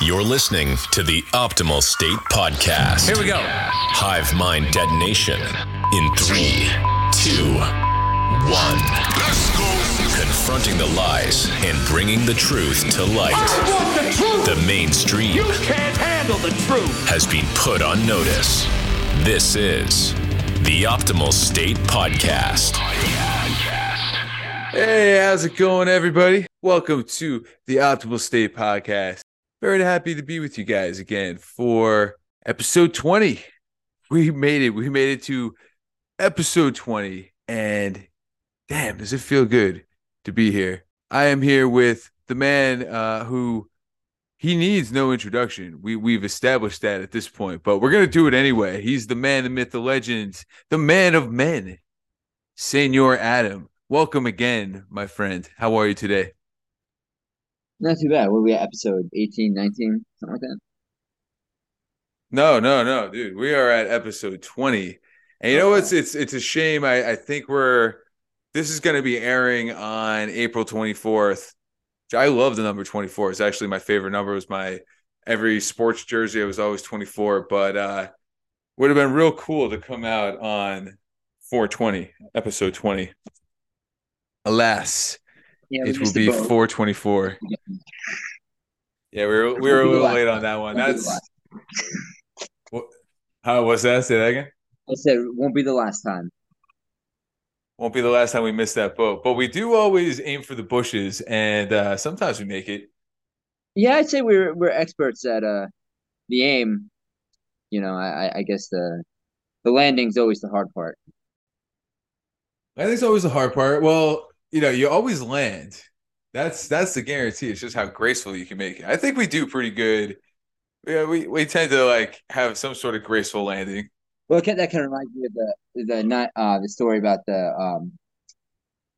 You're listening to the Optimal State Podcast. Here we go. Hive mind detonation in 3, 2, 1. Let's go. Confronting the lies and bringing the truth to light. I want the truth. The mainstream. You can't handle the truth. Has been put on notice. This is the Optimal State Podcast. Hey, how's it going, everybody? Welcome to the Optimal State Podcast. Very happy to be with you guys again for episode 20. We made it to episode 20, and damn, does it feel good to be here. I am here with the man who he needs no introduction. We've established that at this point, but we're going to do it anyway. He's the man, the myth, the legend, the man of men, Senor Adam. Welcome again, my friend. How are you today? Not too bad. Were we at episode 18, 19, something like that? No, dude. We are at episode 20. And you know what? It's a shame. I think this is going to be airing on April 24th. I love the number 24. It's actually my favorite number. It was every sports jersey, it was always 24, but would have been real cool to come out on 420, episode 20. Alas. Yeah, it will be 424. Yeah, we were a little late on that one. How was that? Say that again. I said it won't be the last time. Won't be the last time we miss that boat. But we do always aim for the bushes, and sometimes we make it. Yeah, I'd say we're experts at the aim. You know, I guess the landing's always the hard part. I think it's always the hard part. Well, you know, you always land. That's the guarantee. It's just how graceful you can make it. I think we do pretty good. Yeah, we tend to like have some sort of graceful landing. Well, that kind of reminds me of the story about the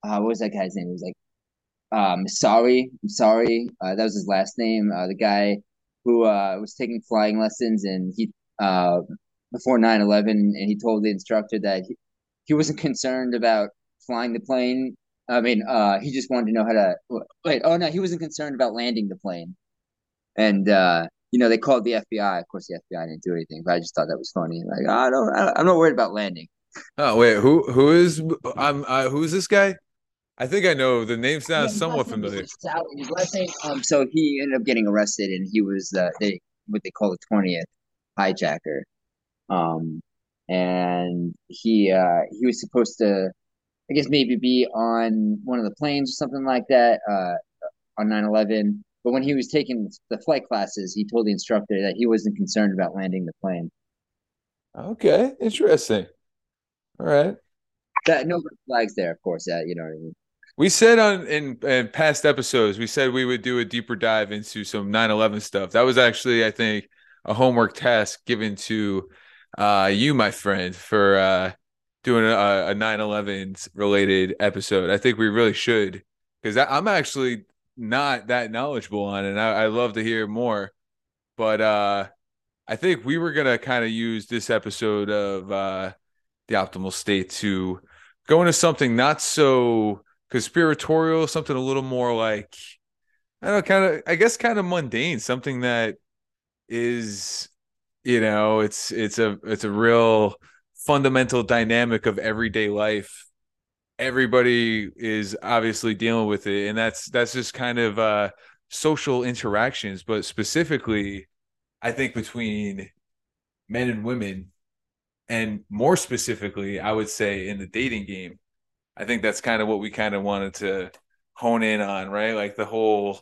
what was that guy's name? It was like Masari. That was his last name. The guy who was taking flying lessons, and he before 9/11, and he told the instructor that he wasn't concerned about flying the plane. I mean, he just wanted to know how to – wait, oh, no, he wasn't concerned about landing the plane. And, you know, they called the FBI. Of course, the FBI didn't do anything, but I just thought that was funny. Like, oh, I'm not worried about landing. Oh, wait, who is this guy? I think I know. The name sounds somewhat familiar. His last name, so he ended up getting arrested, and he was what they call the 20th hijacker. And he was supposed to – I guess maybe be on one of the planes or something like that on 9/11. But when he was taking the flight classes, he told the instructor that he wasn't concerned about landing the plane. Okay, interesting. All right. No red flags there, of course. You know what I mean? We said in past episodes, we said we would do a deeper dive into some 9/11 stuff. That was actually, I think, a homework task given to you, my friend, for doing a 9/11 related episode. I think we really should, because I'm actually not that knowledgeable on it. And I love to hear more, but I think we were going to kind of use this episode of the Optimal State to go into something not so conspiratorial, something a little more like, I don't know, kind of mundane, something that is, you know, it's a real fundamental dynamic of everyday life. Everybody is obviously dealing with it, and that's just kind of social interactions, but specifically I think between men and women, and more specifically I would say in the dating game. I think that's kind of what we kind of wanted to hone in on, right? Like the whole,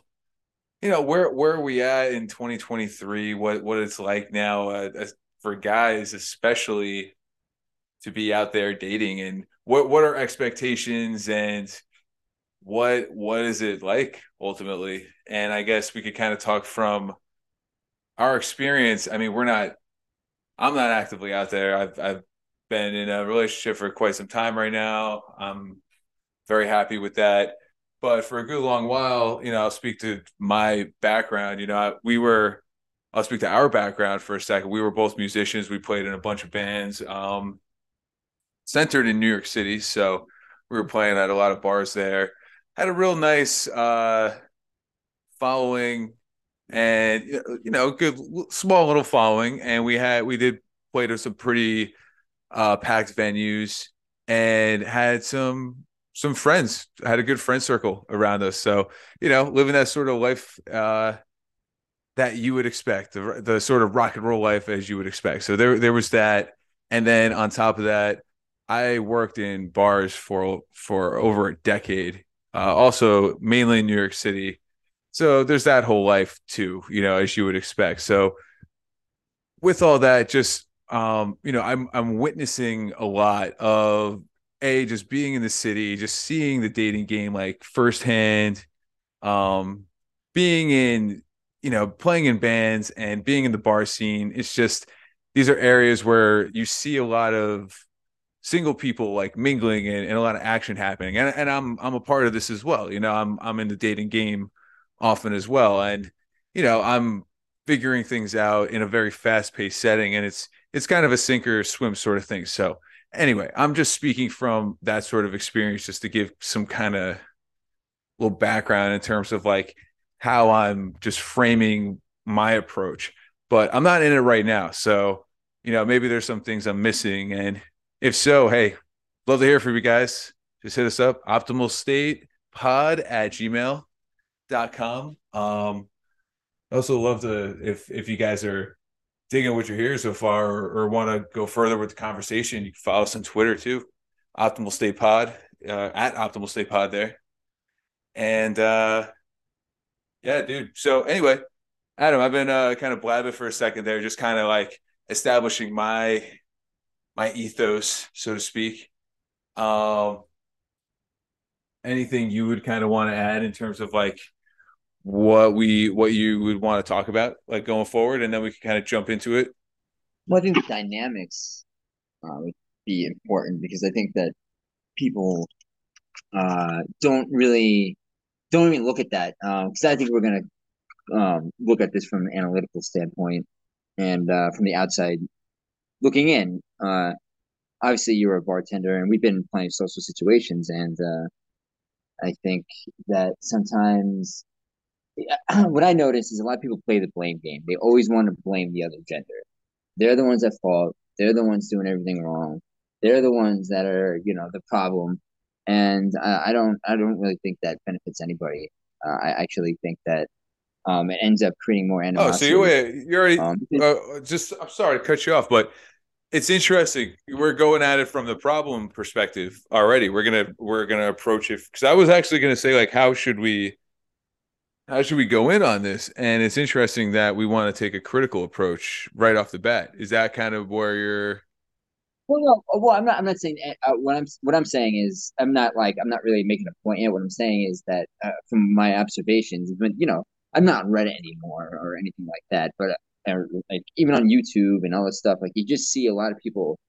you know, where are we at in 2023, what it's like now for guys especially to be out there dating, and what are expectations, and what is it like ultimately? And I guess we could kind of talk from our experience. I mean, I'm not actively out there. I've been in a relationship for quite some time right now. I'm very happy with that. But for a good long while, you know, I'll speak to my background. You know, I'll speak to our background for a second. We were both musicians. We played in a bunch of bands. Centered in New York City, so we were playing at a lot of bars there. Had a real nice following and good small little following. And we did play to some pretty packed venues and had some friends, had a good friend circle around us. So, living that sort of life that you would expect, the sort of rock and roll life as you would expect. So there was that. And then on top of that, I worked in bars for over a decade, also mainly in New York City. So there's that whole life too, as you would expect. So with all that, just, I'm witnessing a lot of just being in the city, just seeing the dating game, like firsthand, being in, playing in bands and being in the bar scene. It's just, these are areas where you see a lot of single people like mingling and a lot of action happening. And I'm a part of this as well. I'm in the dating game often as well. And, I'm figuring things out in a very fast paced setting, and it's kind of a sink or swim sort of thing. So anyway, I'm just speaking from that sort of experience just to give some kind of little background in terms of like how I'm just framing my approach, but I'm not in it right now. So, maybe there's some things I'm missing. And if so, hey, love to hear from you guys. Just hit us up, optimalstatepod@gmail.com. I also love to, if you guys are digging what you're hearing so far or want to go further with the conversation, you can follow us on Twitter too, Optimal State Pod, at Optimal State Pod there. And yeah, dude. So anyway, Adam, I've been kind of blabbing for a second there, just kind of like establishing my ethos, so to speak. Anything you would kind of want to add in terms of like what you would want to talk about, like going forward, and then we can kind of jump into it. Well, I think the dynamics would be important, because I think that people don't even look at that, because I think we're going to look at this from an analytical standpoint and from the outside looking in. Obviously you were a bartender, and we've been in plenty of social situations, and I think that sometimes what I notice is a lot of people play the blame game. They always want to blame the other gender. They're the ones at fault. They're the ones doing everything wrong. They're the ones that are, the problem. And I don't really think that benefits anybody. I actually think that it ends up creating more animosity. Oh, so you're already I'm sorry to cut you off, but it's interesting. We're going at it from the problem perspective already. We're gonna approach it, because I was actually gonna say, like, how should we go in on this? And it's interesting that we want to take a critical approach right off the bat. Is that kind of where you're? Well, no. Well, I'm not saying what I'm saying is I'm not really making a point yet. What I'm saying is that from my observations, but I'm not on Reddit anymore or anything like that, but like even on YouTube and all this stuff, like you just see a lot of people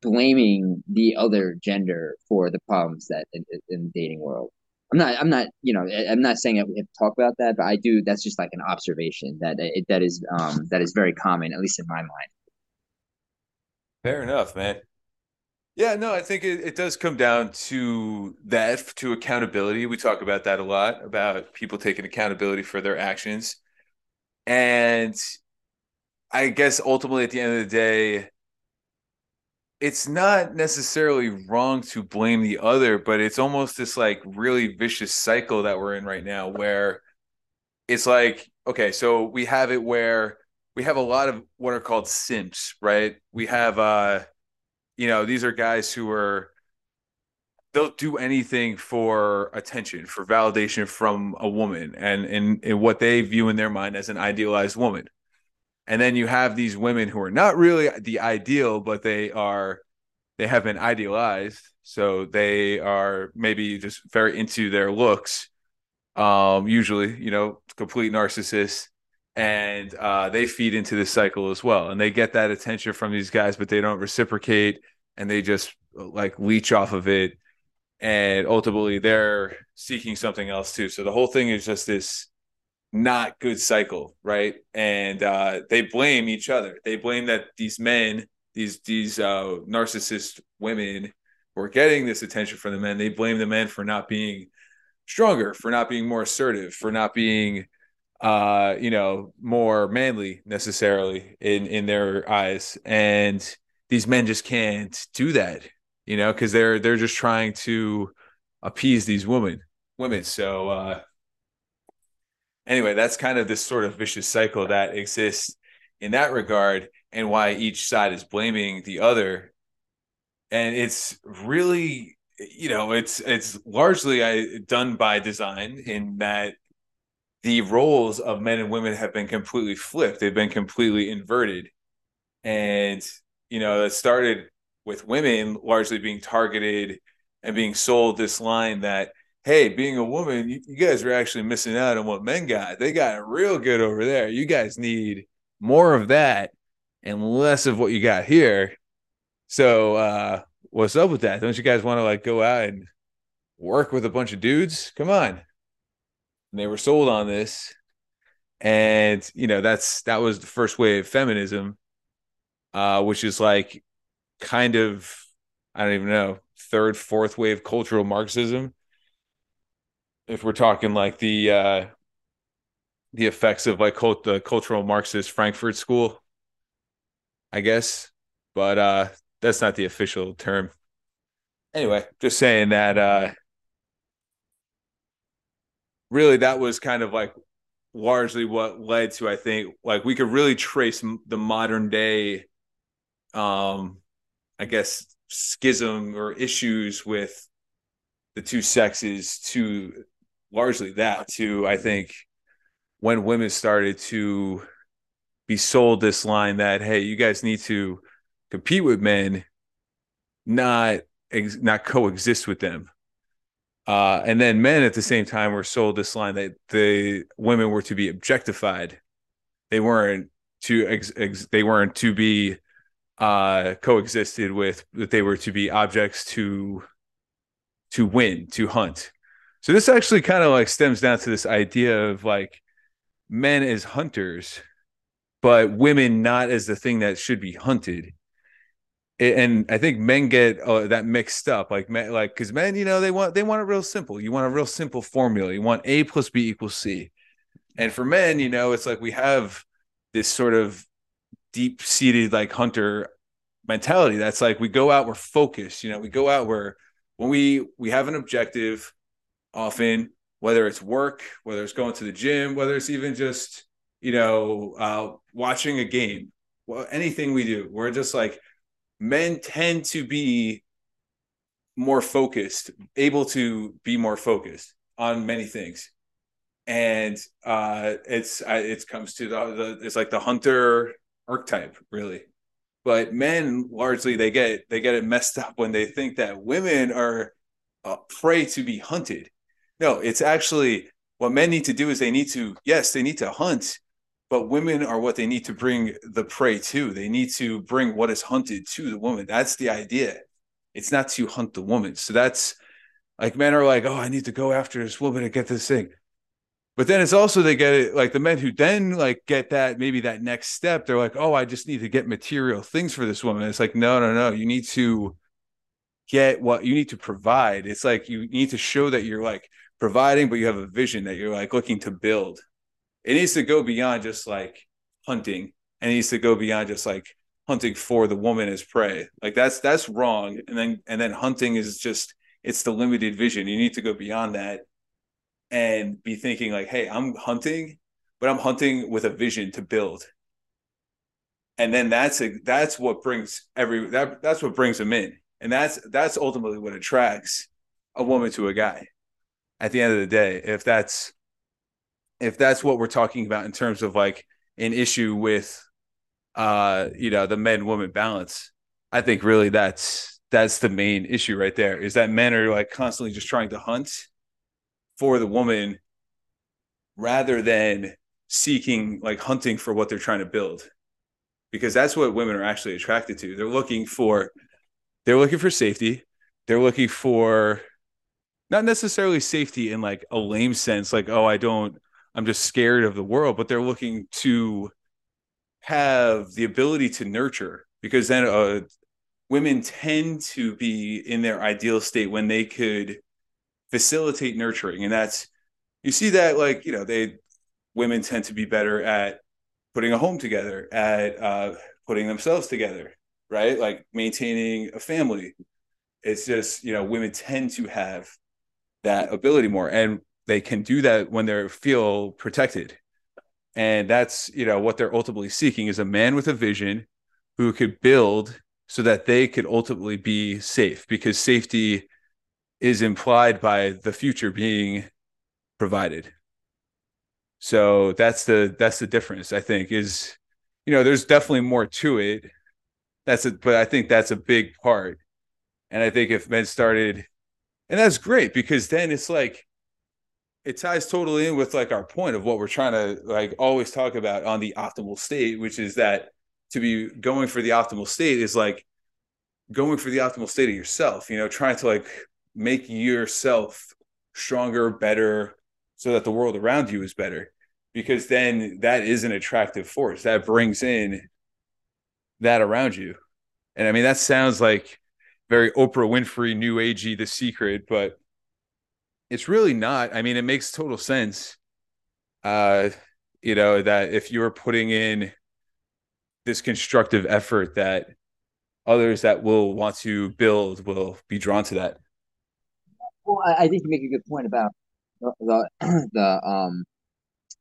blaming the other gender for the problems that in the dating world. I'm not saying that we have to talk about that, but I do. That's just like an observation that is very common, at least in my mind. Fair enough, man. Yeah, no, I think it does come down to that, to accountability. We talk about that a lot, about people taking accountability for their actions. And I guess ultimately at the end of the day, it's not necessarily wrong to blame the other, but it's almost this like really vicious cycle that we're in right now, where it's like, okay, so we have it where we have a lot of what are called simps, right? We have, these are guys who are, they'll do anything for attention, for validation from a woman and what they view in their mind as an idealized woman. And then you have these women who are not really the ideal, but they have been idealized. So they are maybe just very into their looks, usually, complete narcissists. And they feed into this cycle as well. And they get that attention from these guys, but they don't reciprocate, and they just like leech off of it. And ultimately they're seeking something else too. So the whole thing is just this not good cycle, right? And they blame each other. They blame that these men, these narcissist women were getting this attention from the men. They blame the men for not being stronger, for not being more assertive, for not being more manly necessarily in their eyes. And these men just can't do that, because they're just trying to appease these women. So anyway, that's kind of this sort of vicious cycle that exists in that regard, and why each side is blaming the other. And it's really, it's largely done by design, in that the roles of men and women have been completely flipped. They've been completely inverted. And, that started with women largely being targeted and being sold this line that, hey, being a woman, you guys are actually missing out on what men got. They got it real good over there. You guys need more of that and less of what you got here. So what's up with that? Don't you guys want to go out and work with a bunch of dudes? Come on. And they were sold on this. And, that was the first wave of feminism, which is kind of, I don't even know, third, fourth wave cultural Marxism. If we're talking the effects of the cultural Marxist Frankfurt School, I guess, but that's not the official term. Anyway, just saying that really that was kind of largely what led to, I think, we could really trace the modern day, I guess, schism or issues with the two sexes to largely that, to, I think, when women started to be sold this line that, hey, you guys need to compete with men, not coexist with them. And then men at the same time were sold this line that the women were to be objectified. They weren't to be coexisted with, that they were to be objects to win, to hunt. So this actually kind of stems down to this idea of men as hunters, but women not as the thing that should be hunted. And I think men get that mixed up, because men, they want it real simple. You want a real simple formula. You want A plus B equals C. And for men, it's we have this sort of deep-seated hunter mentality. That's we go out, we're focused. We go out, when we have an objective, often, whether it's work, whether it's going to the gym, whether it's even just watching a game, well, anything we do, we're just men tend to be more focused, able to be more focused on many things. And it comes to the hunter archetype, really. But men largely, they get it messed up when they think that women are a prey to be hunted. No, it's actually what men need to do is they need to hunt, but women are what they need to bring the prey to. They need to bring what is hunted to the woman. That's the idea. It's not to hunt the woman. So that's men are oh, I need to go after this woman to get this thing. But then it's also, they get it, the men who then get that, maybe that next step. They're oh, I just need to get material things for this woman. It's no, you need to get what you need to provide. It's you need to show that you're providing, but you have a vision that you're looking to build. It needs to go beyond just hunting, and it needs to go beyond just hunting for the woman as prey. That's wrong. And then hunting is just, it's the limited vision. You need to go beyond that and be thinking hey, I'm hunting, but I'm hunting with a vision to build. And then that's what brings them in. And that's ultimately what attracts a woman to a guy at the end of the day. If that's what we're talking about in terms of an issue with, the men-woman balance, I think really that's the main issue right there, is that men are constantly just trying to hunt for the woman rather than seeking, hunting for what they're trying to build, because that's what women are actually attracted to. They're looking for safety. They're looking for not necessarily safety in a lame sense, oh, I'm just scared of the world, but they're looking to have the ability to nurture, because then women tend to be in their ideal state when they could facilitate nurturing. And that's, you see that, they women tend to be better at putting a home together, at putting themselves together, right? Like maintaining a family. It's just, you know, women tend to have that ability more, and they can do that when they feel protected. And that's, you know, what they're ultimately seeking is a man with a vision who could build so that they could ultimately be safe, because safety is implied by the future being provided. So that's the difference, I think, is, you know, there's definitely more to it. But I think that's a big part. And I think if men started, and that's great, because then it's like, it ties totally in with like our point of what we're trying to like always talk about on the optimal state, which is that to be going for the optimal state is like going for the optimal state of yourself, you know, trying to like make yourself stronger, better, so that the world around you is better, because then that is an attractive force that brings in that around you. And I mean, that sounds like very Oprah Winfrey, new agey, The Secret, but it's really not. I mean, it makes total sense, you know, that if you're putting in this constructive effort, that others that will want to build will be drawn to that. Well, I think you make a good point about the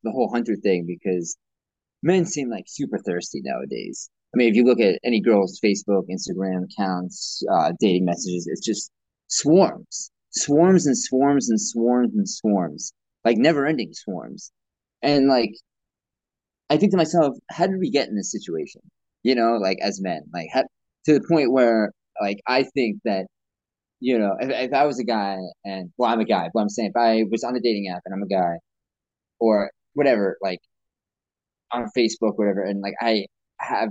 whole hunter thing, because men seem like super thirsty nowadays. I mean, if you look at any girl's Facebook, Instagram accounts, dating messages, it's just swarms and swarms and swarms and swarms, like never-ending swarms. And like, I think to myself, how did we get in this situation? You know, like as men, like to the point where, like, I think that, you know, if I was a guy and, well, I'm a guy, but I'm saying if I was on a dating app and I'm a guy or whatever, like on Facebook, whatever, and like I have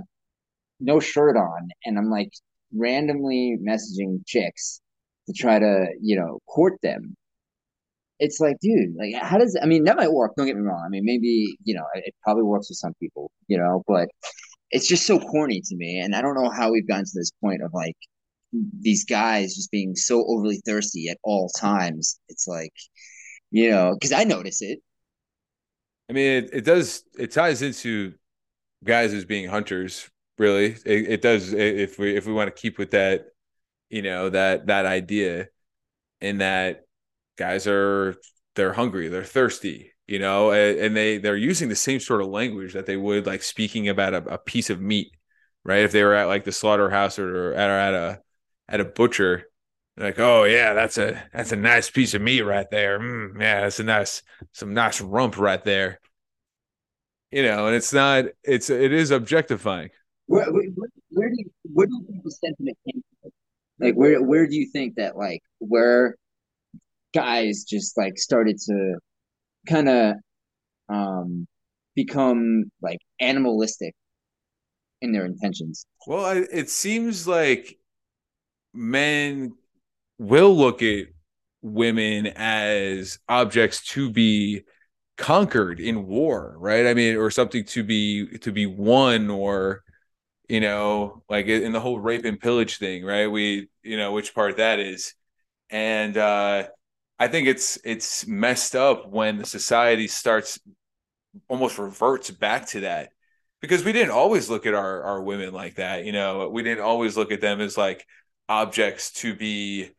no shirt on and I'm like randomly messaging chicks to try to, you know, court them. It's like, dude, like, how does, I mean, that might work. Don't get me wrong. I mean, maybe, you know, it probably works for some people, you know, but it's just so corny to me. And I don't know how we've gotten to this point of like these guys just being so overly thirsty at all times. It's like, you know, because I notice it. I mean, it ties into guys as being hunters, really. It does. If we want to keep with that, you know, that idea in that, guys they're hungry, they're thirsty, you know, and they're using the same sort of language that they would like speaking about a piece of meat, right? If they were at like the slaughterhouse or at a butcher, like, oh yeah, that's a nice piece of meat right there. Yeah, that's some nice rump right there, you know. And it is objectifying. Where do you think the sentiment came from? Like where do you think that like where guys just like started to kind of become like animalistic in their intentions? Well, it seems like men will look at women as objects to be conquered in war, right? I mean, or something to be won, or, you know, like in the whole rape and pillage thing, right? We, you know, which part that is. And I think it's messed up when the society starts almost reverts back to that, because we didn't always look at our women like that. You know, we didn't always look at them as like objects to be.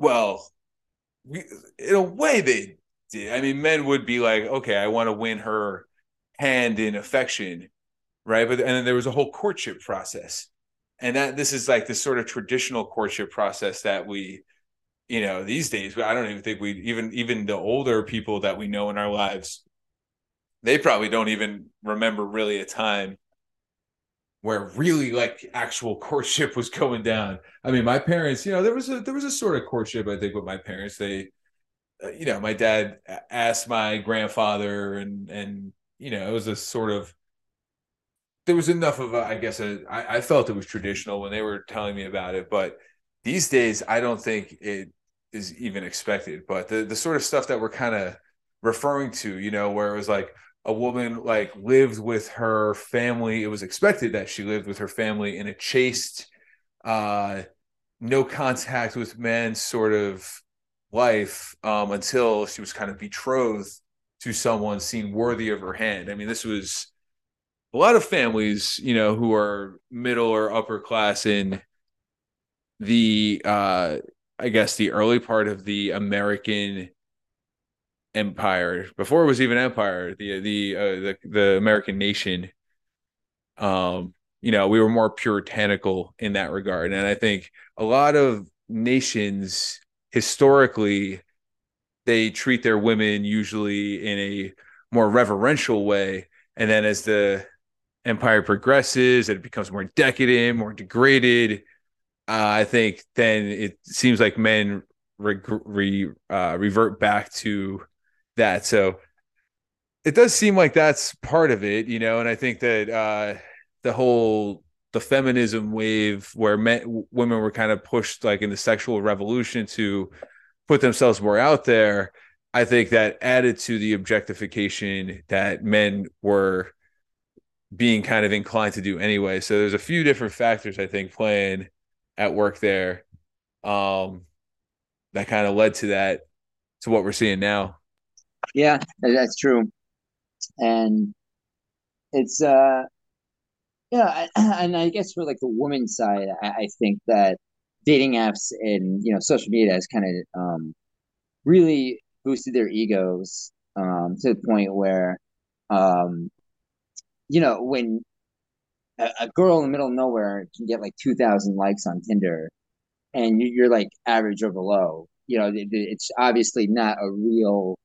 Well, in a way they did. I mean, men would be like, okay, I want to win her hand in affection. Right. But and then there was a whole courtship process, and that this is like this sort of traditional courtship process that we, you know, these days, but I don't even think we even the older people that we know in our lives, they probably don't even remember really a time where really like actual courtship was going down. I mean, my parents, you know, there was a sort of courtship, I think, with my parents. They, you know, my dad asked my grandfather, and you know, it was a sort of, there was enough of a, I guess I felt it was traditional when they were telling me about it, but these days I don't think it is even expected. But the sort of stuff that we're kind of referring to, you know, where it was like a woman like lived with her family, it was expected that she lived with her family in a chaste, no contact with men sort of life, until she was kind of betrothed to someone seen worthy of her hand. I mean, this was a lot of families, you know, who are middle or upper class in the, I guess, the early part of the American empire, before it was even empire, the American nation. You know, we were more puritanical in that regard. And I think a lot of nations historically, they treat their women usually in a more reverential way. And then as the empire progresses, it becomes more decadent, more degraded. I think then it seems like men revert back to that. So it does seem like that's part of it, you know. And I think that the feminism wave, where women were kind of pushed, like in the sexual revolution, to put themselves more out there, I think that added to the objectification that men were being kind of inclined to do anyway. So there's a few different factors, I think, playing at work there that kind of led to that, to what we're seeing now. Yeah, that's true. And it's, and I guess for like the woman's side, I think that dating apps and, you know, social media has kind of really boosted their egos to the point where, you know, when a girl in the middle of nowhere can get like 2,000 likes on Tinder and you're like average or below, you know, it's obviously not a real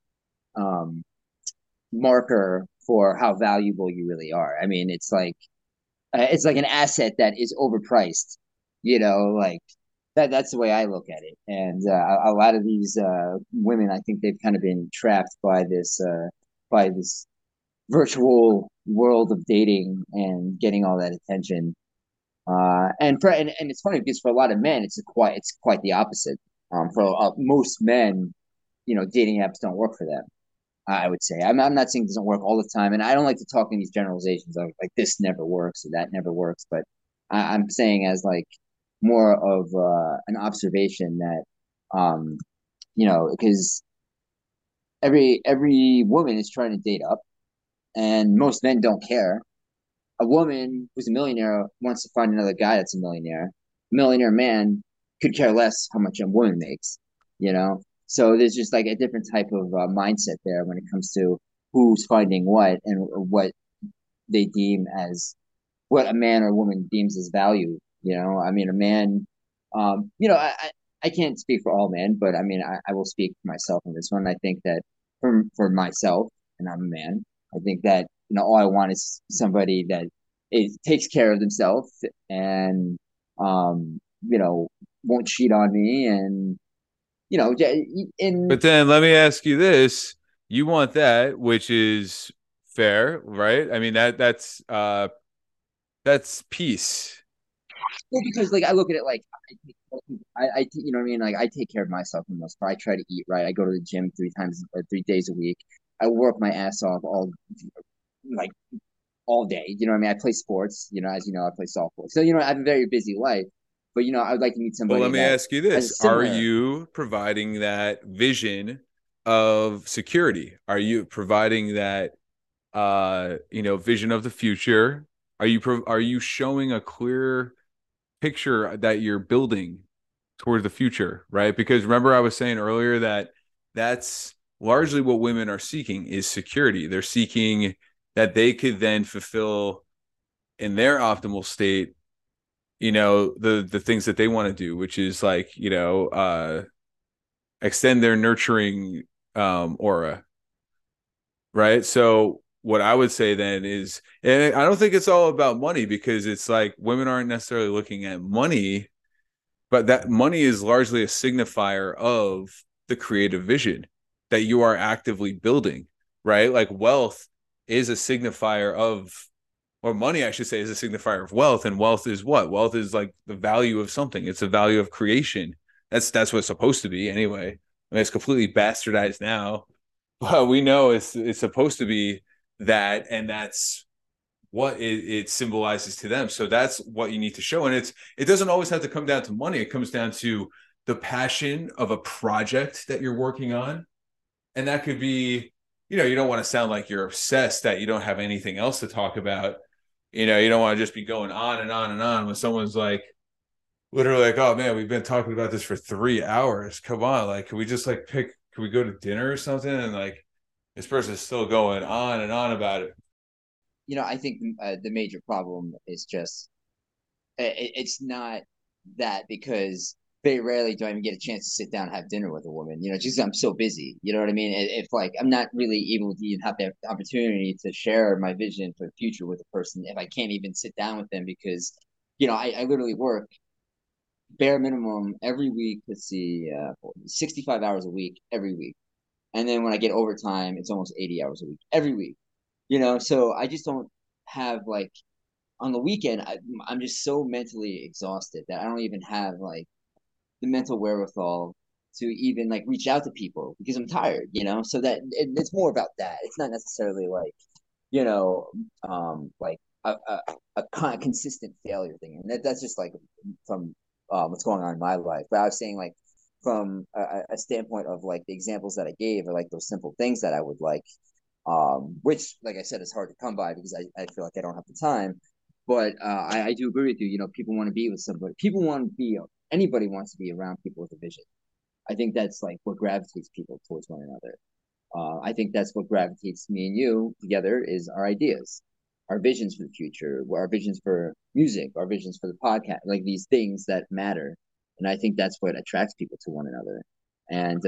marker for how valuable you really are. I mean, it's like an asset that is overpriced, you know, like that's the way I look at it. And a lot of these women, I think they've kind of been trapped by this virtual world of dating and getting all that attention. And it's funny because for a lot of men, it's quite the opposite. For most men, you know, dating apps don't work for them, I would say. I'm not saying it doesn't work all the time, and I don't like to talk in these generalizations of like this never works or that never works, but I'm saying as like more of an observation that, you know, because every woman is trying to date up, and most men don't care. A woman who's a millionaire wants to find another guy that's a millionaire. A millionaire man could care less how much a woman makes, you know? So there's just like a different type of mindset there when it comes to who's finding what and what they deem as what a man or woman deems as value. You know, I mean, a man, you know, I can't speak for all men, but I mean, I will speak for myself on this one. I think that for myself, and I'm a man, I think that, you know, all I want is somebody that takes care of themselves and, you know, won't cheat on me and, you know, but then let me ask you this. You want that, which is fair, right? I mean, that's peace. Well, because like I look at it like I you know what I mean? Like I take care of myself for the most part. I try to eat right. I go to the gym 3 days a week. I work my ass off all day. You know what I mean? I play sports, you know, as you know, I play softball. So, you know, I have a very busy life. But, you know, I would like to meet somebody. Well, let me ask you this. Are you providing that vision of security? Are you providing that, you know, vision of the future? Are you showing a clear picture that you're building toward the future, right? Because remember I was saying earlier that that's largely what women are seeking is security. They're seeking that they could then fulfill in their optimal state, you know, the things that they want to do, which is like, you know, extend their nurturing aura, right? So what I would say then is, and I don't think it's all about money, because it's like women aren't necessarily looking at money, but that money is largely a signifier of the creative vision that you are actively building, right? Like wealth is a signifier of, or money, I should say, is a signifier of wealth. And wealth is what? Wealth is like the value of something. It's the value of creation. That's what it's supposed to be anyway. I mean, it's completely bastardized now, but we know it's supposed to be that, and that's what it symbolizes to them. So that's what you need to show. And it doesn't always have to come down to money. It comes down to the passion of a project that you're working on. And that could be, you know, you don't want to sound like you're obsessed that you don't have anything else to talk about. You know, you don't want to just be going on and on and on when someone's like, literally like, oh man, we've been talking about this for 3 hours. Come on. Like, can we just like pick, can we go to dinner or something? And like, this person's still going on and on about it. You know, I think the major problem is just, it's not that, because very rarely do I even get a chance to sit down and have dinner with a woman. You know, just I'm so busy. You know what I mean? If like I'm not really able to even have the opportunity to share my vision for the future with a person, if I can't even sit down with them, because, you know, I literally work bare minimum every week. Let's see, 65 hours a week every week, and then when I get overtime, it's almost 80 hours a week every week. You know, so I just don't have like on the weekend. I'm just so mentally exhausted that I don't even have like the mental wherewithal to even like reach out to people because I'm tired, you know? So that it's more about that. It's not necessarily like, you know, like a consistent failure thing. And that's just like from what's going on in my life. But I was saying like from a standpoint of like the examples that I gave are like those simple things that I would like, which like I said, is hard to come by because I feel like I don't have the time. But I do agree with you. You know, people want to be with somebody. Anybody wants to be around people with a vision. I think that's like what gravitates people towards one another. I think that's what gravitates me and you together is our ideas, our visions for the future, our visions for music, our visions for the podcast, like these things that matter. And I think that's what attracts people to one another. And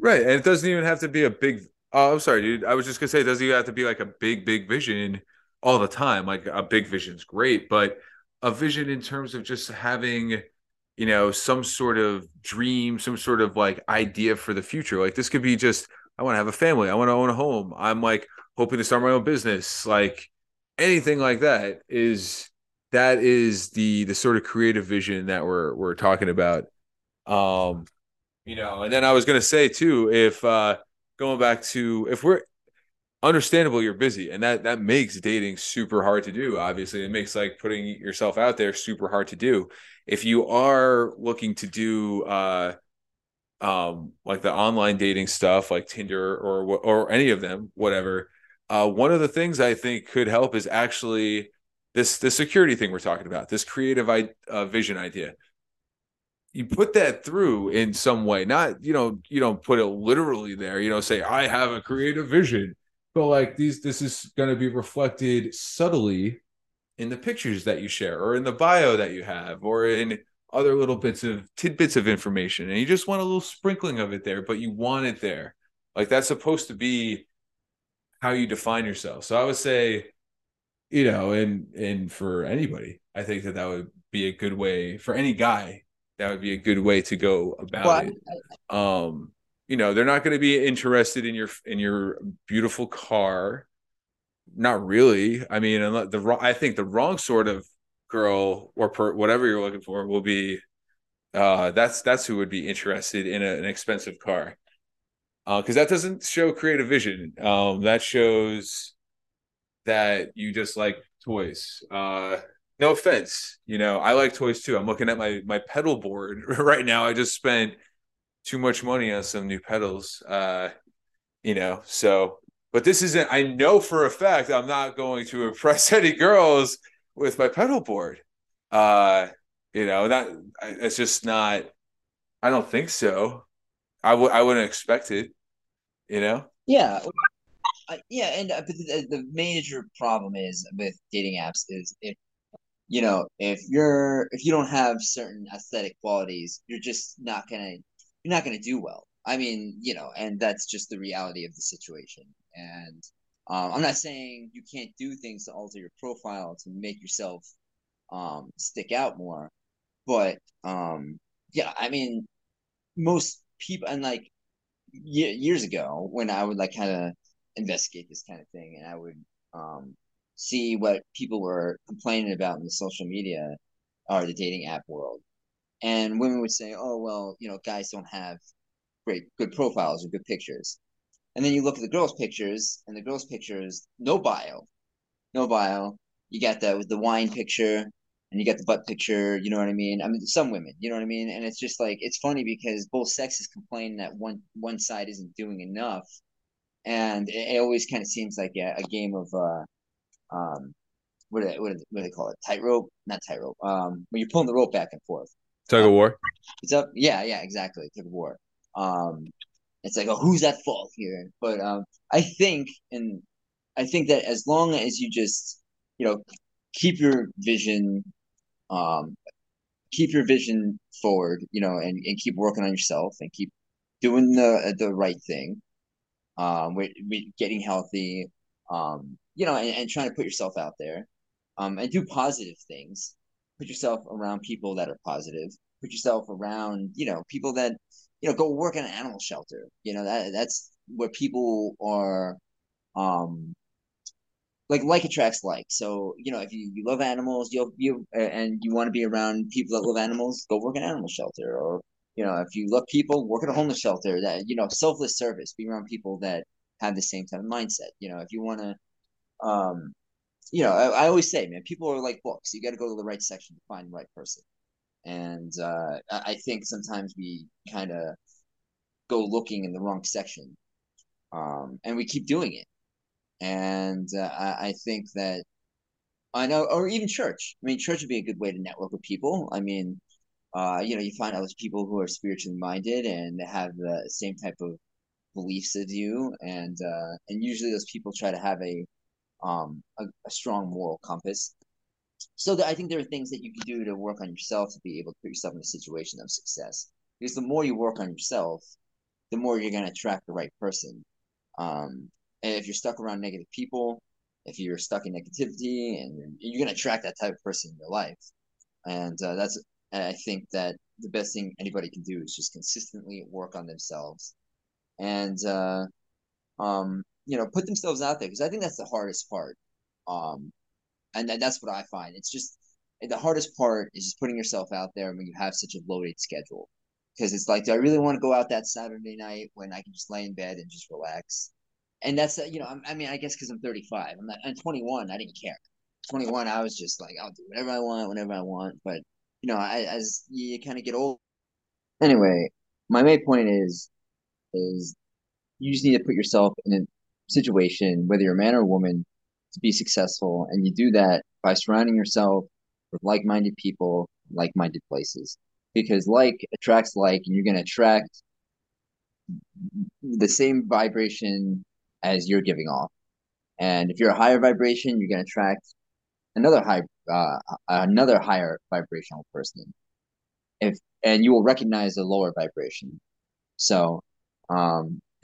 right. And it doesn't even have to be a big, oh, I'm sorry, dude. I was just gonna say, it doesn't even have to be like a big, big vision all the time. Like a big vision's great, but a vision in terms of just having, you know, some sort of dream, some sort of like idea for the future. Like this could be just, I want to have a family. I want to own a home. I'm like hoping to start my own business. Like anything like that is the sort of creative vision that we're talking about. You know, and then I was going to say too, if going back to, if we're understandable, you're busy, and that makes dating super hard to do. Obviously, it makes like putting yourself out there super hard to do. If you are looking to do like the online dating stuff, like Tinder or any of them, whatever. One of the things I think could help is actually this security thing we're talking about, this creative vision idea. You put that through in some way, not you don't put it literally there. You don't say I have a creative vision. But like this is going to be reflected subtly in the pictures that you share or in the bio that you have or in other little tidbits of information. And you just want a little sprinkling of it there, but you want it there. Like that's supposed to be how you define yourself. So I would say, you know, and for anybody, I think that would be a good way for any guy. That would be a good way to go about it. You know, they're not going to be interested in your beautiful car. Not really. I mean, I think the wrong sort of girl or whatever you're looking for will be that's who would be interested in an expensive car. Because that doesn't show creative vision. That shows that you just like toys. No offense. You know, I like toys too. I'm looking at my pedal board right now. I just spent too much money on some new pedals, you know, so, but this isn't, I know for a fact, I'm not going to impress any girls with my pedal board. You know, it's just not, I don't think so. I wouldn't expect it, you know? Yeah. Yeah. And the major problem is with dating apps is if you don't have certain aesthetic qualities, you're just not going to, you're not going to do well. I mean, you know, and that's just the reality of the situation. And I'm not saying you can't do things to alter your profile to make yourself stick out more. But yeah, I mean, most people, and like years ago when I would like kind of investigate this kind of thing, and I would see what people were complaining about in the social media or the dating app world. And women would say, oh, well, you know, guys don't have good profiles or good pictures. And then you look at the girls' pictures, and the girls' pictures, no bio. You got that with the wine picture, and you got the butt picture, you know what I mean? I mean, some women, you know what I mean? And it's just like, it's funny because both sexes complain that one side isn't doing enough And it always kind of seems like a game of what do they call it? Tightrope? Not tightrope. When you're pulling the rope back and forth. Tug of war. It's up. Yeah, exactly. Tug of war. It's like, oh, who's at fault here? But I think that as long as you just, keep your vision, forward, and keep working on yourself and keep doing the right thing, with getting healthy, and trying to put yourself out there, and do positive things. Put yourself around people that are positive. Put yourself around, people that, go work in an animal shelter. That's where people are, like attracts like. So, if you love animals, and you want to be around people that love animals, go work in an animal shelter. Or, if you love people, work at a homeless shelter. That, selfless service. Be around people that have the same type of mindset. If you want to, I always say, man, people are like books. You got to go to the right section to find the right person. And I think sometimes we kind of go looking in the wrong section, and we keep doing it. And I think that I know, or even church. I mean, church would be a good way to network with people. I mean, you find all those people who are spiritually minded and have the same type of beliefs as you, and usually those people try to have a strong moral compass. So I think there are things that you can do to work on yourself to be able to put yourself in a situation of success. Because the more you work on yourself, the more you're going to attract the right person. And if you're stuck around negative people, if you're stuck in negativity, and you're going to attract that type of person in your life. And I think that the best thing anybody can do is just consistently work on themselves and, put themselves out there. Because I think that's the hardest part. And that's what I find. It's just the hardest part is just putting yourself out there when you have such a loaded schedule. Because it's like, do I really want to go out that Saturday night when I can just lay in bed and just relax? And that's, I guess because I'm 35. I'm 21. I didn't care. 21, I was just like, I'll do whatever I want, whenever I want. But, as you kind of get old. Anyway, my main point is you just need to put yourself in a situation, whether you're a man or a woman, to be successful. And you do that by surrounding yourself with like-minded people, like-minded places. Because like attracts like, and you're going to attract the same vibration as you're giving off. And if you're a higher vibration, you're going to attract another higher vibrational person. And you will recognize the lower vibration. So,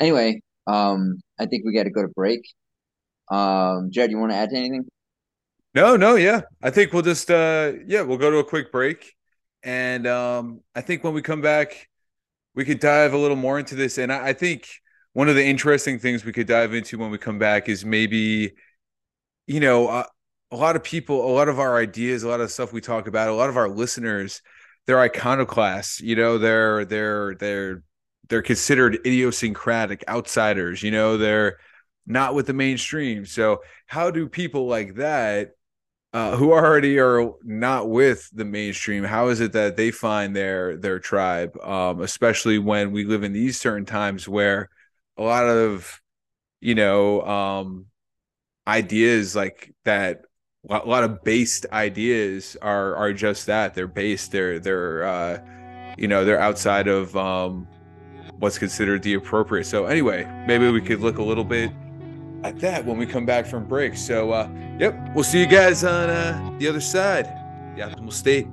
anyway, I think we got to go to break. Jared, you want to add to anything? No. Yeah. I think we'll just, we'll go to a quick break. And, I think when we come back, we could dive a little more into this. And I think one of the interesting things we could dive into when we come back is maybe, a lot of people, a lot of our ideas, a lot of stuff we talk about, a lot of our listeners, they're iconoclasts, they're considered idiosyncratic outsiders, they're not with the mainstream. So how do people like that, who already are not with the mainstream, how is it that they find their tribe, especially when we live in these certain times where a lot of, ideas like that, a lot of based ideas are just that. They're based, they're outside of what's considered the appropriate. So anyway, maybe we could look a little bit at that when we come back from break. So, we'll see you guys on the other side, the Optimal State.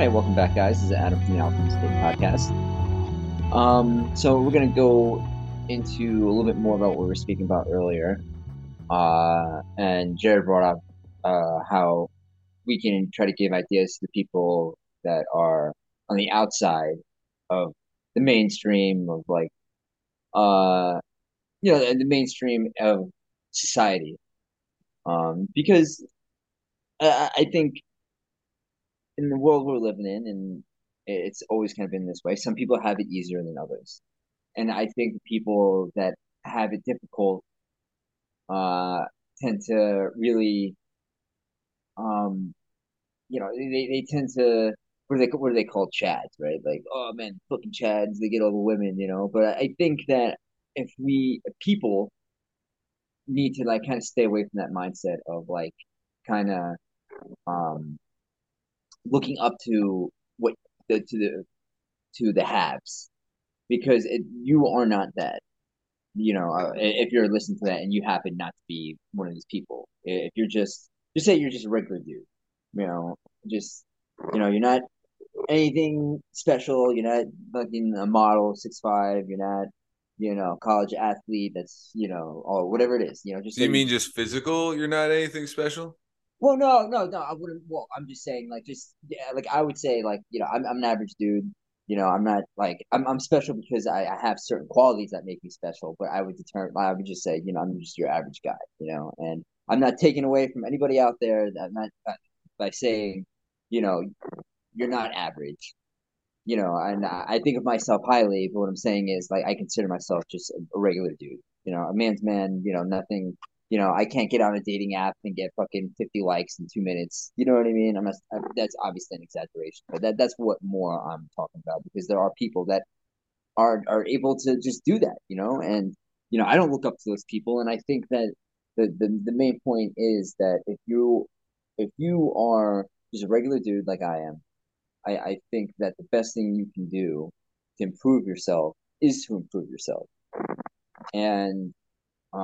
Hi, welcome back, guys. This is Adam from the Optimal State Podcast. So we're going to go into a little bit more about what we were speaking about earlier. And Jared brought up how we can try to give ideas to people that are on the outside of the mainstream of the mainstream of society. Because I think in the world we're living in, and it's always kind of been this way, some people have it easier than others. And I think people that have it difficult tend to really, they tend to, what do they call chads, right? Like, oh man, fucking chads, they get all the women, But I think that if people need to like kind of stay away from that mindset of like kind of looking up to the haves, because you are not that. If you're listening to that and you happen not to be one of these people, if you're just say you're just a regular dude, you're not anything special, you're not fucking a model 6'5", you're not college athlete that's or whatever it is, just. Do you mean just physical? You're not anything special. Well, no, I wouldn't. Well, I'm just saying, I would say, I'm an average dude. I'm not I'm special because I have certain qualities that make me special. But I would just say, I'm just your average guy. And I'm not taking away from anybody out there that not by saying, you're not average. And I think of myself highly. But what I'm saying is, I consider myself just a regular dude. A man's man. Nothing. I can't get on a dating app and get fucking 50 likes in 2 minutes. You know what I mean? That's obviously an exaggeration, but that's what more I'm talking about, because there are people that are able to just do that, and, I don't look up to those people. And I think that the main point is that if you are just a regular dude like I am, I think that the best thing you can do to improve yourself is to improve yourself. And I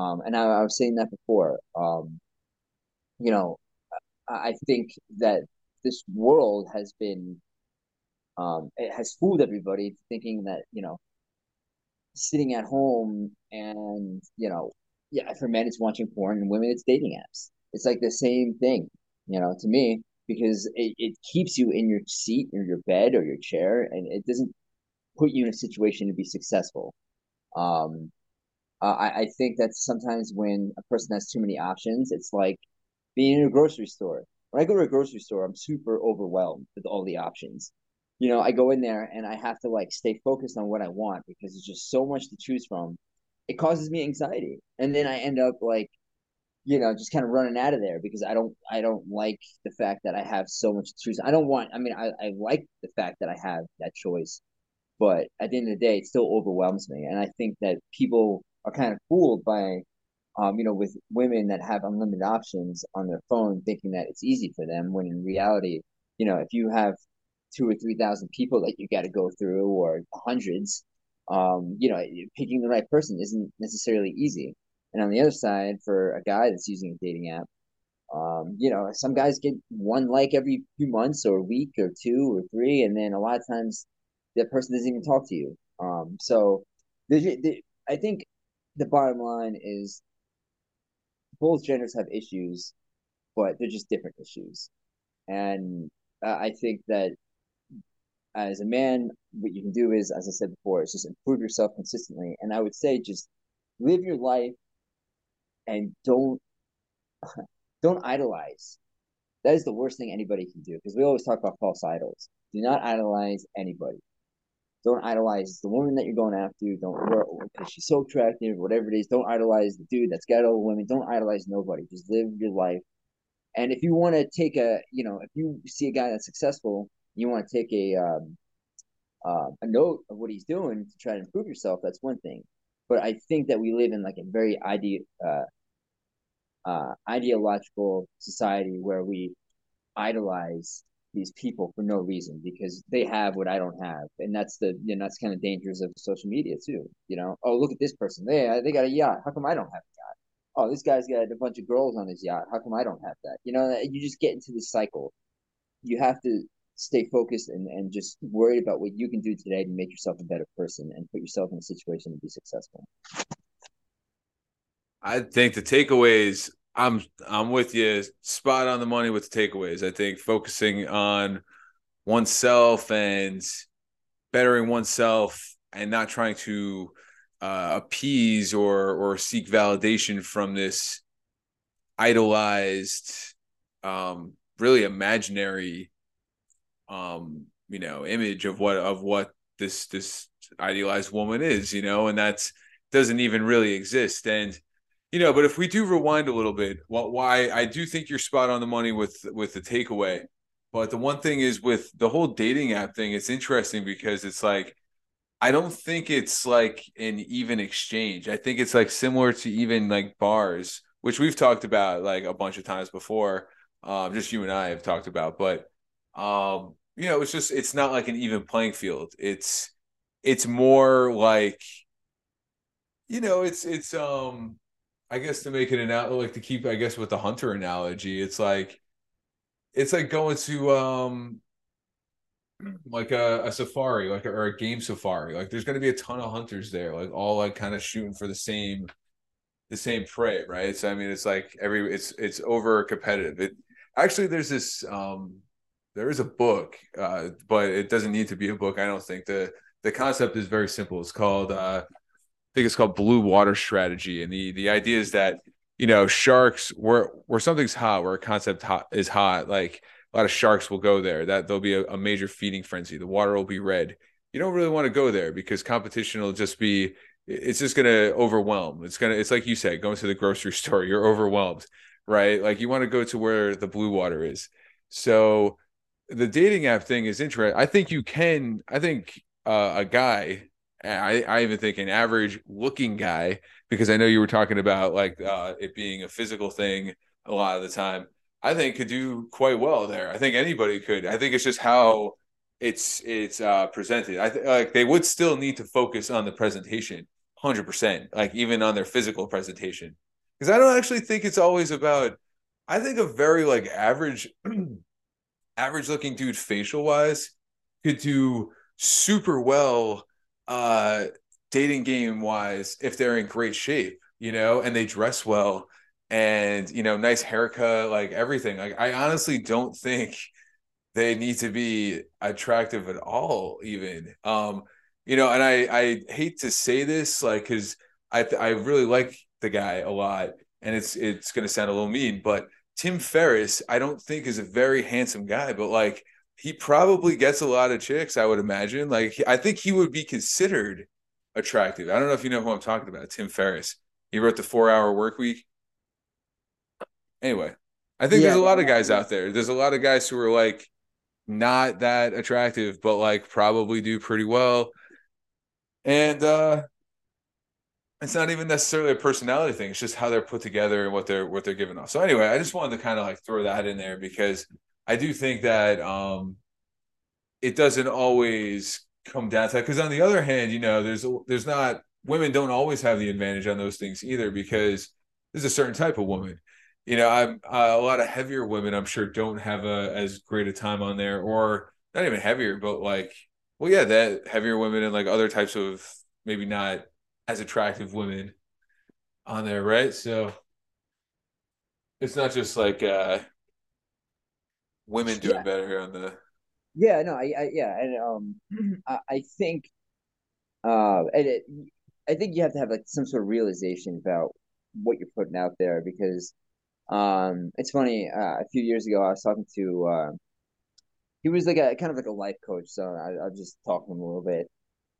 was saying that before, I think that this world has been, it has fooled everybody thinking that, sitting at home and, for men it's watching porn and women it's dating apps. It's like the same thing, to me, because it keeps you in your seat or your bed or your chair, and it doesn't put you in a situation to be successful. I think that sometimes when a person has too many options, it's like being in a grocery store. When I go to a grocery store, I'm super overwhelmed with all the options. I go in there and I have to stay focused on what I want because there's just so much to choose from. It causes me anxiety. And then I end up just kind of running out of there because I don't like the fact that I have so much to choose. I like the fact that I have that choice, but at the end of the day, it still overwhelms me. And I think that people are kind of fooled by, with women that have unlimited options on their phone, thinking that it's easy for them. When in reality, if you have 2,000 or 3,000 people that you got to go through, or hundreds, picking the right person isn't necessarily easy. And on the other side, for a guy that's using a dating app, some guys get one like every few months, or a week, or two, or three, and then a lot of times that person doesn't even talk to you. So I think the bottom line is both genders have issues, but they're just different issues. And I think that as a man, what you can do is, as I said before, is just improve yourself consistently. And I would say just live your life and don't idolize. That is the worst thing anybody can do, because we always talk about false idols. Do not idolize anybody. Don't idolize the woman that you're going after. Because she's so attractive, whatever it is. Don't idolize the dude that's got all the women. Don't idolize nobody. Just live your life. And if you want to take if you see a guy that's successful, you want to take a note of what he's doing to try to improve yourself. That's one thing. But I think that we live in a very ideological society where we idolize these people for no reason, because they have what I don't have. And that's kind of dangerous of social media too. Oh, look at this person. They got a yacht. How come I don't have a yacht? Oh, this guy's got a bunch of girls on his yacht. How come I don't have that? You just get into this cycle. You have to stay focused and just worried about what you can do today to make yourself a better person and put yourself in a situation to be successful. I think the takeaways, I'm with you, spot on the money with the takeaways. I think focusing on oneself and bettering oneself and not trying to appease or seek validation from this idolized, really imaginary, image of what this idealized woman is, and that doesn't even really exist. And, but if we do rewind a little bit, why I do think you're spot on the money with the takeaway. But the one thing is with the whole dating app thing, it's interesting because it's like, I don't think it's like an even exchange. I think it's like similar to even like bars, which we've talked about like a bunch of times before. Just you and I have talked about, but it's not like an even playing field. It's more like, I guess to make it an analogy, like to keep, I guess with the hunter analogy, it's like going to, like a safari, or a game safari. Like there's going to be a ton of hunters there, like all like kind of shooting for the same prey, right? So I mean, it's like it's over competitive. Actually, there's this there is a book, but it doesn't need to be a book. I don't think the concept is very simple. It's called I think it's called Blue Water Strategy, and the idea is that sharks where something's hot, where a concept is hot, like a lot of sharks will go there. That there'll be a major feeding frenzy. The water will be red. You don't really want to go there because competition will just be, it's just going to overwhelm. It's like you said, going to the grocery store, you're overwhelmed, right? Like you want to go to where the blue water is. So the dating app thing is interesting. I think a guy, I even think an average looking guy, because I know you were talking about like it being a physical thing a lot of the time, I think could do quite well there. I think anybody could. I think it's just how it's presented. I think like they would still need to focus on the presentation 100%, like even on their physical presentation. Because I don't actually think it's always about, I think a very like average looking dude facial wise could do super well dating game wise if they're in great shape, and they dress well. And nice haircut, like everything. Like I honestly don't think they need to be attractive at all, even. And I hate to say this, like because I really like the guy a lot, and it's gonna sound a little mean, but Tim Ferriss, I don't think is a very handsome guy, but like he probably gets a lot of chicks, I would imagine. Like I think he would be considered attractive. I don't know if you know who I'm talking about, Tim Ferriss. He wrote the 4-Hour Work Week. Anyway, I think there's a lot of guys out there. There's a lot of guys who are like not that attractive, but like probably do pretty well. And it's not even necessarily a personality thing. It's just how they're put together and what they're giving off. So anyway, I just wanted to kind of like throw that in there because I do think that it doesn't always come down to that. Because on the other hand, there's not, women don't always have the advantage on those things either, because there's a certain type of woman. I'm a lot of heavier women, I'm sure, don't have as great a time on there, or not even heavier, but like, well, yeah, that heavier women and like other types of maybe not as attractive women on there, right? So it's not just like women doing better on the. Yeah, no, and I think, I think you have to have like some sort of realization about what you're putting out there, because. It's funny, a few years ago I was talking to he was like a kind of like a life coach, so I was just talking to him a little bit,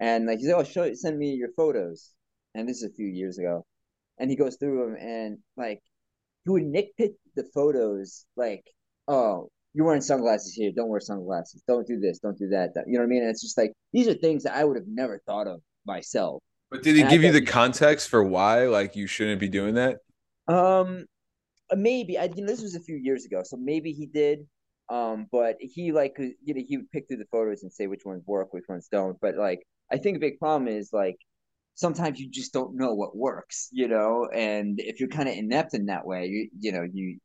and like he's like, send me your photos, and this is a few years ago, and he goes through them and like he would nitpick the photos, like, oh, you're wearing sunglasses here, don't wear sunglasses, don't do this, don't do that, you know what I mean? And it's just like these are things that I would have never thought of myself. But did he give you the context for why like you shouldn't be doing that? Maybe this was a few years ago, so maybe he did. But he like he would pick through the photos and say which ones work, which ones don't. But like I think a big problem is like sometimes you just don't know what works, and if you're kind of inept in that way, you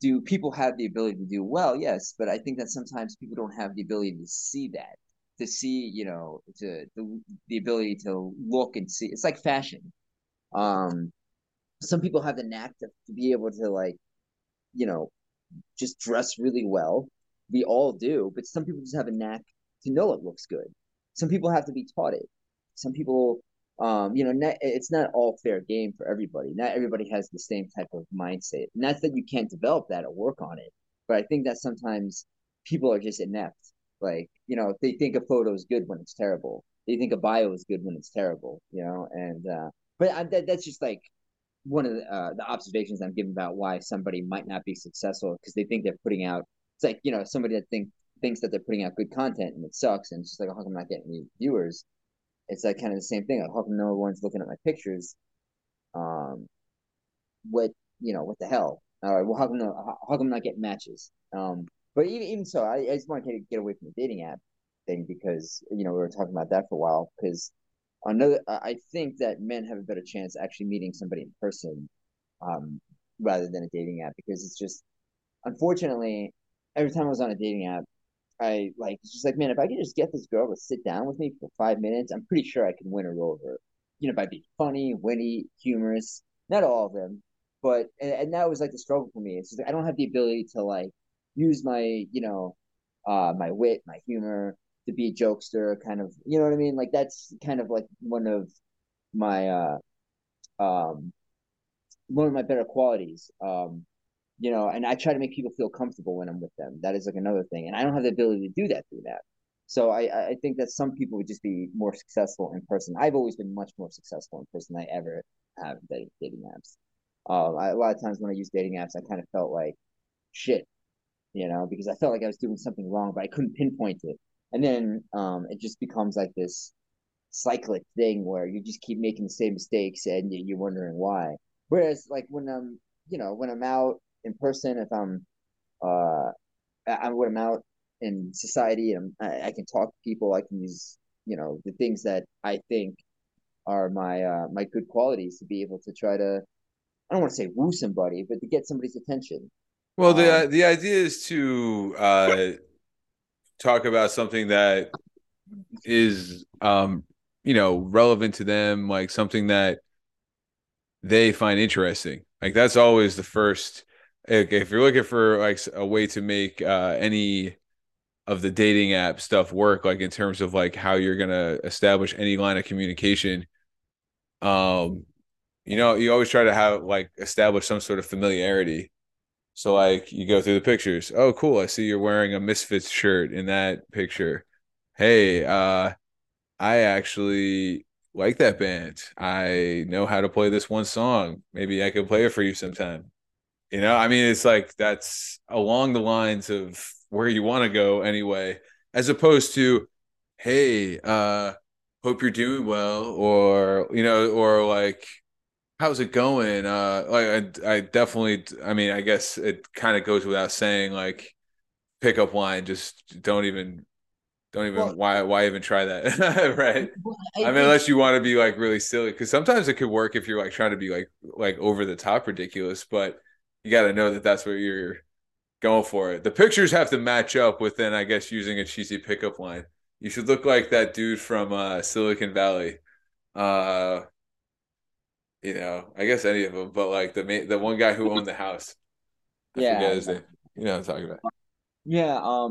do people have the ability to do well? Yes, but I think that sometimes people don't have the ability to see that, to see, you know, the ability to look and see. It's like fashion. Some people have the knack to be able to, like, you know, just dress really well. We all do, but some people just have a knack to know it looks good. Some people have to be taught it. Some people, you know, it's not all fair game for everybody. Not everybody has the same type of mindset. Not that you can't develop that or work on it, but I think that sometimes people are just inept. Like, you know, they think a photo is good when it's terrible. They think a bio is good when it's terrible, you know? And, but that's just like one of the observations I'm giving about why somebody might not be successful, because they think they're putting out, it's like, you know, somebody that thinks that they're putting out good content and it sucks. And it's just like, oh, how come I'm not getting any viewers? It's like kind of the same thing. Like, how come no one's looking at my pictures? What the hell? All right, well, how come I'm not getting matches? But even so, I just want to get away from the dating app thing, because, you know, we were talking about that for a while, because I think that men have a better chance actually meeting somebody in person rather than a dating app, because it's just, unfortunately, every time I was on a dating app, it's just like, man, if I could just get this girl to sit down with me for 5 minutes, I'm pretty sure I can win her over, you know, by being funny, witty, humorous, not all of them, but, and that was like the struggle for me. It's just like, I don't have the ability to, like, use my, you know, my wit, my humor, to be a jokester, kind of, you know what I mean? Like, that's kind of like one of my better qualities, you know, and I try to make people feel comfortable when I'm with them. That is like another thing. And I don't have the ability to do that through that. So I think that some people would just be more successful in person. I've always been much more successful in person than I ever have dating apps. A lot of times when I use dating apps, I kind of felt like shit, you know, because I felt like I was doing something wrong, but I couldn't pinpoint it. And then it just becomes like this cyclic thing where you just keep making the same mistakes and you're wondering why. Whereas like when I'm out in person, if I'm out in society and I can talk to people, I can use, you know, the things that I think are my good qualities to be able to try to, I don't want to say woo somebody, but to get somebody's attention. Well, the idea is to talk about something that is, you know, relevant to them, like something that they find interesting. Like, that's always the first. Like, if you're looking for like a way to make any of the dating app stuff work, like in terms of like how you're gonna establish any line of communication, you know, you always try to have like establish some sort of familiarity. So, like, you go through the pictures. Oh, cool. I see you're wearing a Misfits shirt in that picture. Hey, I actually like that band. I know how to play this one song. Maybe I could play it for you sometime. You know, I mean, it's like that's along the lines of where you want to go anyway, as opposed to, hey, hope you're doing well, or, you know, or like, how's it going? I definitely, I mean, I guess it kind of goes without saying, like, pickup line, just don't even, well, why even try that? Right. Well, I mean, unless you want to be like really silly, because sometimes it could work if you're like trying to be like over the top ridiculous, but you got to know that that's what you're going for. The pictures have to match up with then, I guess, using a cheesy pickup line. You should look like that dude from Silicon Valley. You know, I guess any of them, but like the one guy who owned the house. I forget his name. You know what I'm talking about. Yeah.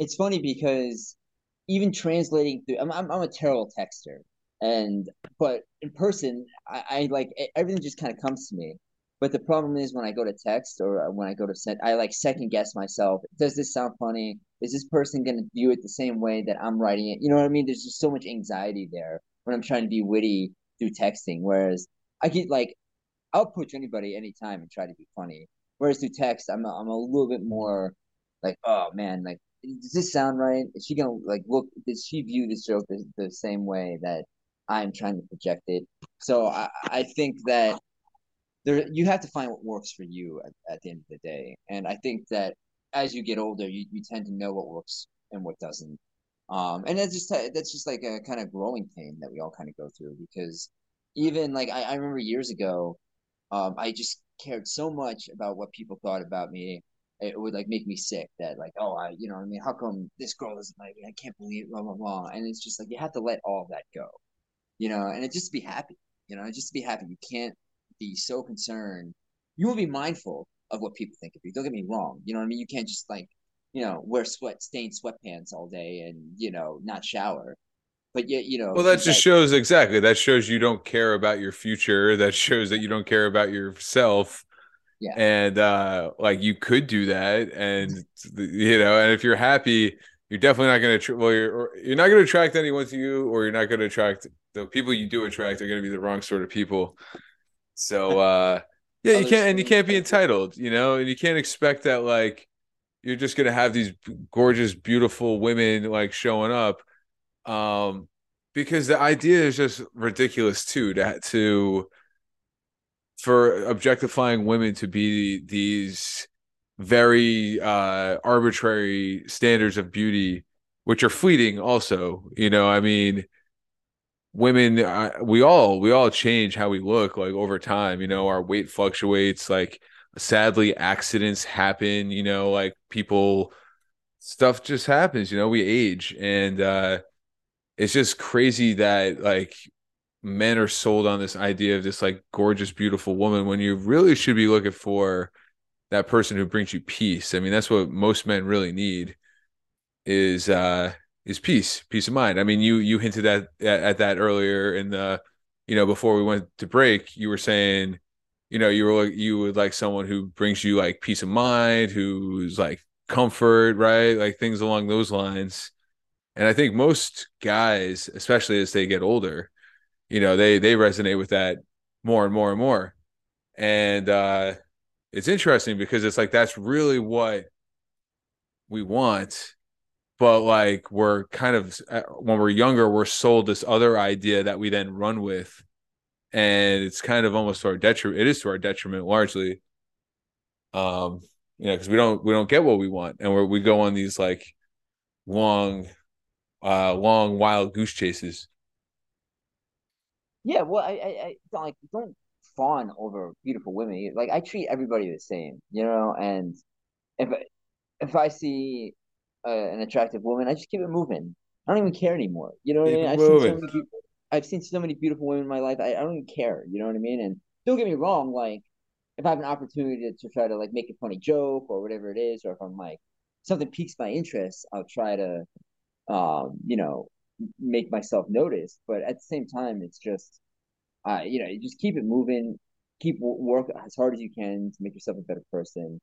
It's funny because even translating through, I'm a terrible texter, but in person, I like everything just kind of comes to me. But the problem is when I go to text or when I go to send, I like second guess myself. Does this sound funny? Is this person going to view it the same way that I'm writing it? You know what I mean? There's just so much anxiety there when I'm trying to be witty through texting, whereas I get like, I'll push anybody anytime and try to be funny. Whereas through text, I'm a little bit more like, oh man, like, does this sound right? Is she gonna like look? Does she view this joke the same way that I'm trying to project it? So I think that there you have to find what works for you at the end of the day, and I think that as you get older, you tend to know what works and what doesn't. And that's just like a kind of growing pain that we all kind of go through, because even like I remember years ago I just cared so much about what people thought about me. It would like make me sick that like, oh, you know what I mean? How come this girl isn't like, I can't believe it, blah, blah, blah. And it's just like, you have to let all of that go, you know, and it just be happy, you know, just be happy. You can't be so concerned. You will be mindful of what people think of you. Don't get me wrong. You know what I mean? You can't just like, you know, wear stained sweatpants all day and, you know, not shower. But yet, you know, well, that just shows exactly that shows you don't care about your future. That shows that you don't care about yourself. Yeah. And like you could do that. And, you know, and if you're happy, you're definitely not going to you're not going to attract anyone to you, or you're not going to attract the people you do attract are going to be the wrong sort of people. So, yeah, you can't be entitled, you know, and you can't expect that like you're just going to have these gorgeous, beautiful women like showing up. Because the idea is just ridiculous too, for objectifying women to be these very arbitrary standards of beauty, which are fleeting also, you know, I mean, women, we all change how we look like over time, you know, our weight fluctuates, like sadly accidents happen, you know, like stuff just happens, you know, we age and, it's just crazy that like men are sold on this idea of this like gorgeous, beautiful woman when you really should be looking for that person who brings you peace. I mean, that's what most men really need is peace of mind. I mean, you hinted at that earlier in the, you know, before we went to break, you were saying, you know, you would like someone who brings you like peace of mind, who's like comfort, right? Like things along those lines. And I think most guys, especially as they get older, you know, they resonate with that more and more and more. And it's interesting because it's like, that's really what we want. But like, we're kind of, when we're younger, we're sold this other idea that we then run with. And it's kind of almost to our detriment. It is to our detriment largely. You know, because we don't get what we want. And we go on these like long wild goose chases. Yeah, well, I don't fawn over beautiful women. Like I treat everybody the same, you know. And if I see an attractive woman, I just keep it moving. I don't even care anymore. You know what I mean? I've seen so many beautiful women in my life. I don't even care. You know what I mean? And don't get me wrong. Like if I have an opportunity to try to like make a funny joke or whatever it is, or if I'm like something piques my interest, I'll try to. You know, make myself noticed, but at the same time, it's just, you know, you just keep it moving, keep work as hard as you can to make yourself a better person.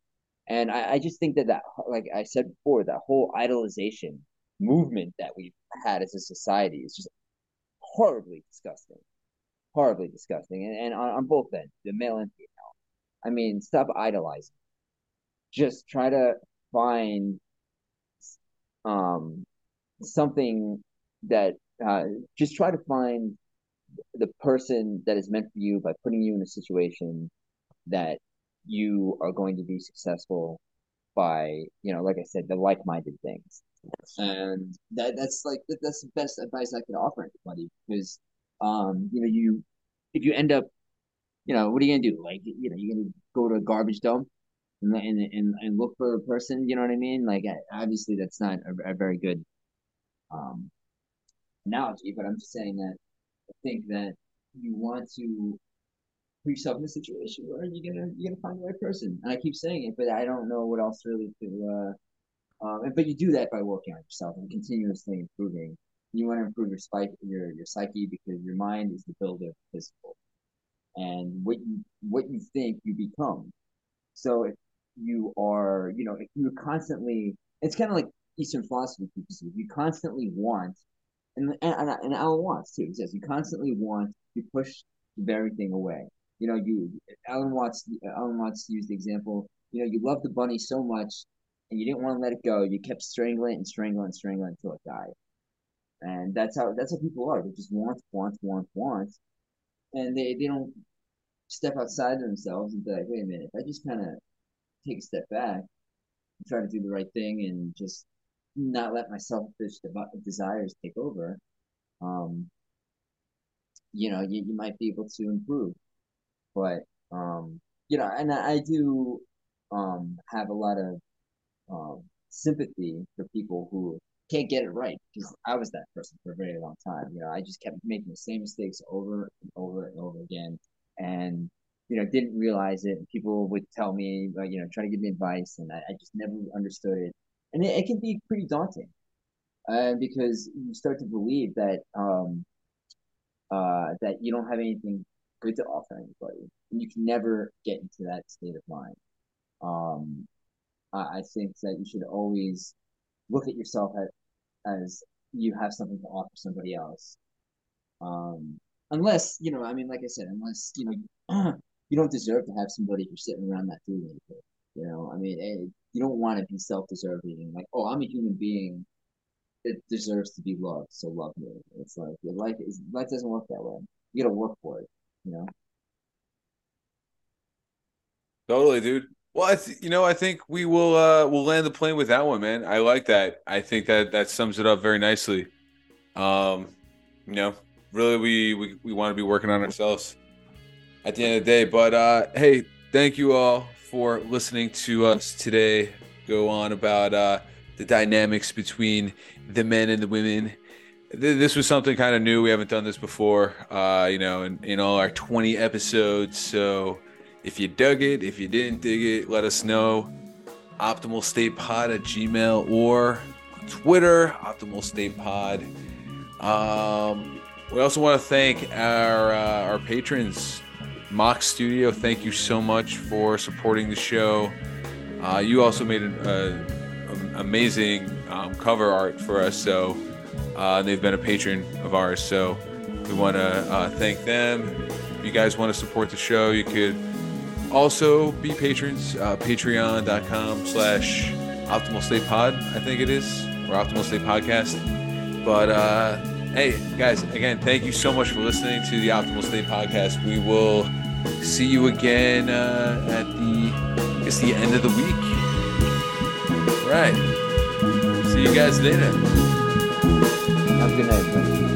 And I just think that, like I said before, that whole idolization movement that we've had as a society is just horribly disgusting. And on both ends, the male and female. I mean, stop idolizing. Just try to find, something that just try to find the person that is meant for you by putting you in a situation that you are going to be successful by, you know, like I said, the like-minded things. And that's the best advice I could offer anybody, because you know, if you end up, you know, what are you gonna do? Like, you know, you're gonna go to a garbage dump and look for a person, you know what I mean? Like, obviously that's not a very good analogy, but I'm just saying that I think that you want to put yourself in a situation where you're gonna find the right person. And I keep saying it, but I don't know what else really to. But you do that by working on yourself and continuously improving. You want to improve your psyche, because your mind is the builder of the physical, and what you think you become. So if you are, you know, if you're constantly, it's kind of like Eastern philosophy teaches you constantly want, and Alan Watts too, he says you constantly want to push the very thing away. You know, Alan Watts used the example, you know, you love the bunny so much and you didn't want to let it go. You kept strangling until it died. And that's how people are. They just want. And they don't step outside of themselves and be like, wait a minute, if I just kind of take a step back and try to do the right thing and just not let my selfish desires take over, you know, you might be able to improve. But And I do have a lot of sympathy for people who can't get it right, because I was that person for a very long time. I just kept making the same mistakes over and over and over again, and didn't realize it. And people would tell me, try to give me advice, and I just never understood it. And it can be pretty daunting, because you start to believe that that you don't have anything good to offer anybody, and you can never get into that state of mind. I think that you should always look at yourself as you have something to offer somebody else. Unless, like I said, unless, you don't deserve to have somebody who's sitting around not doing anything. You don't want to be self-deserving. Like, oh, I'm a human being that deserves to be loved, so love me. It's like, your life doesn't work that way. You got to work for it, Totally, dude. Well, I think we will we'll land the plane with that one, man. I like that. I think that sums it up very nicely. Really, we want to be working on ourselves at the end of the day. But hey, thank you all for listening to us today go on about the dynamics between the men and the women. This was something kind of new. We haven't done this before, in all our 20 episodes. So if you dug it, if you didn't dig it, let us know. OptimalStatePod@gmail.com or Twitter, OptimalStatePod. We also want to thank our patrons. Mock Studio, thank you so much for supporting the show. You also made an amazing cover art for us, so they've been a patron of ours, so we want to thank them. If you guys want to support the show, you could also be patrons, patreon.com/OptimalStatePod, I think it is, or Optimal State Podcast. But hey, guys, again, thank you so much for listening to the Optimal State Podcast. We will see you again it's the end of the week. All right. See you guys later. Have a good night.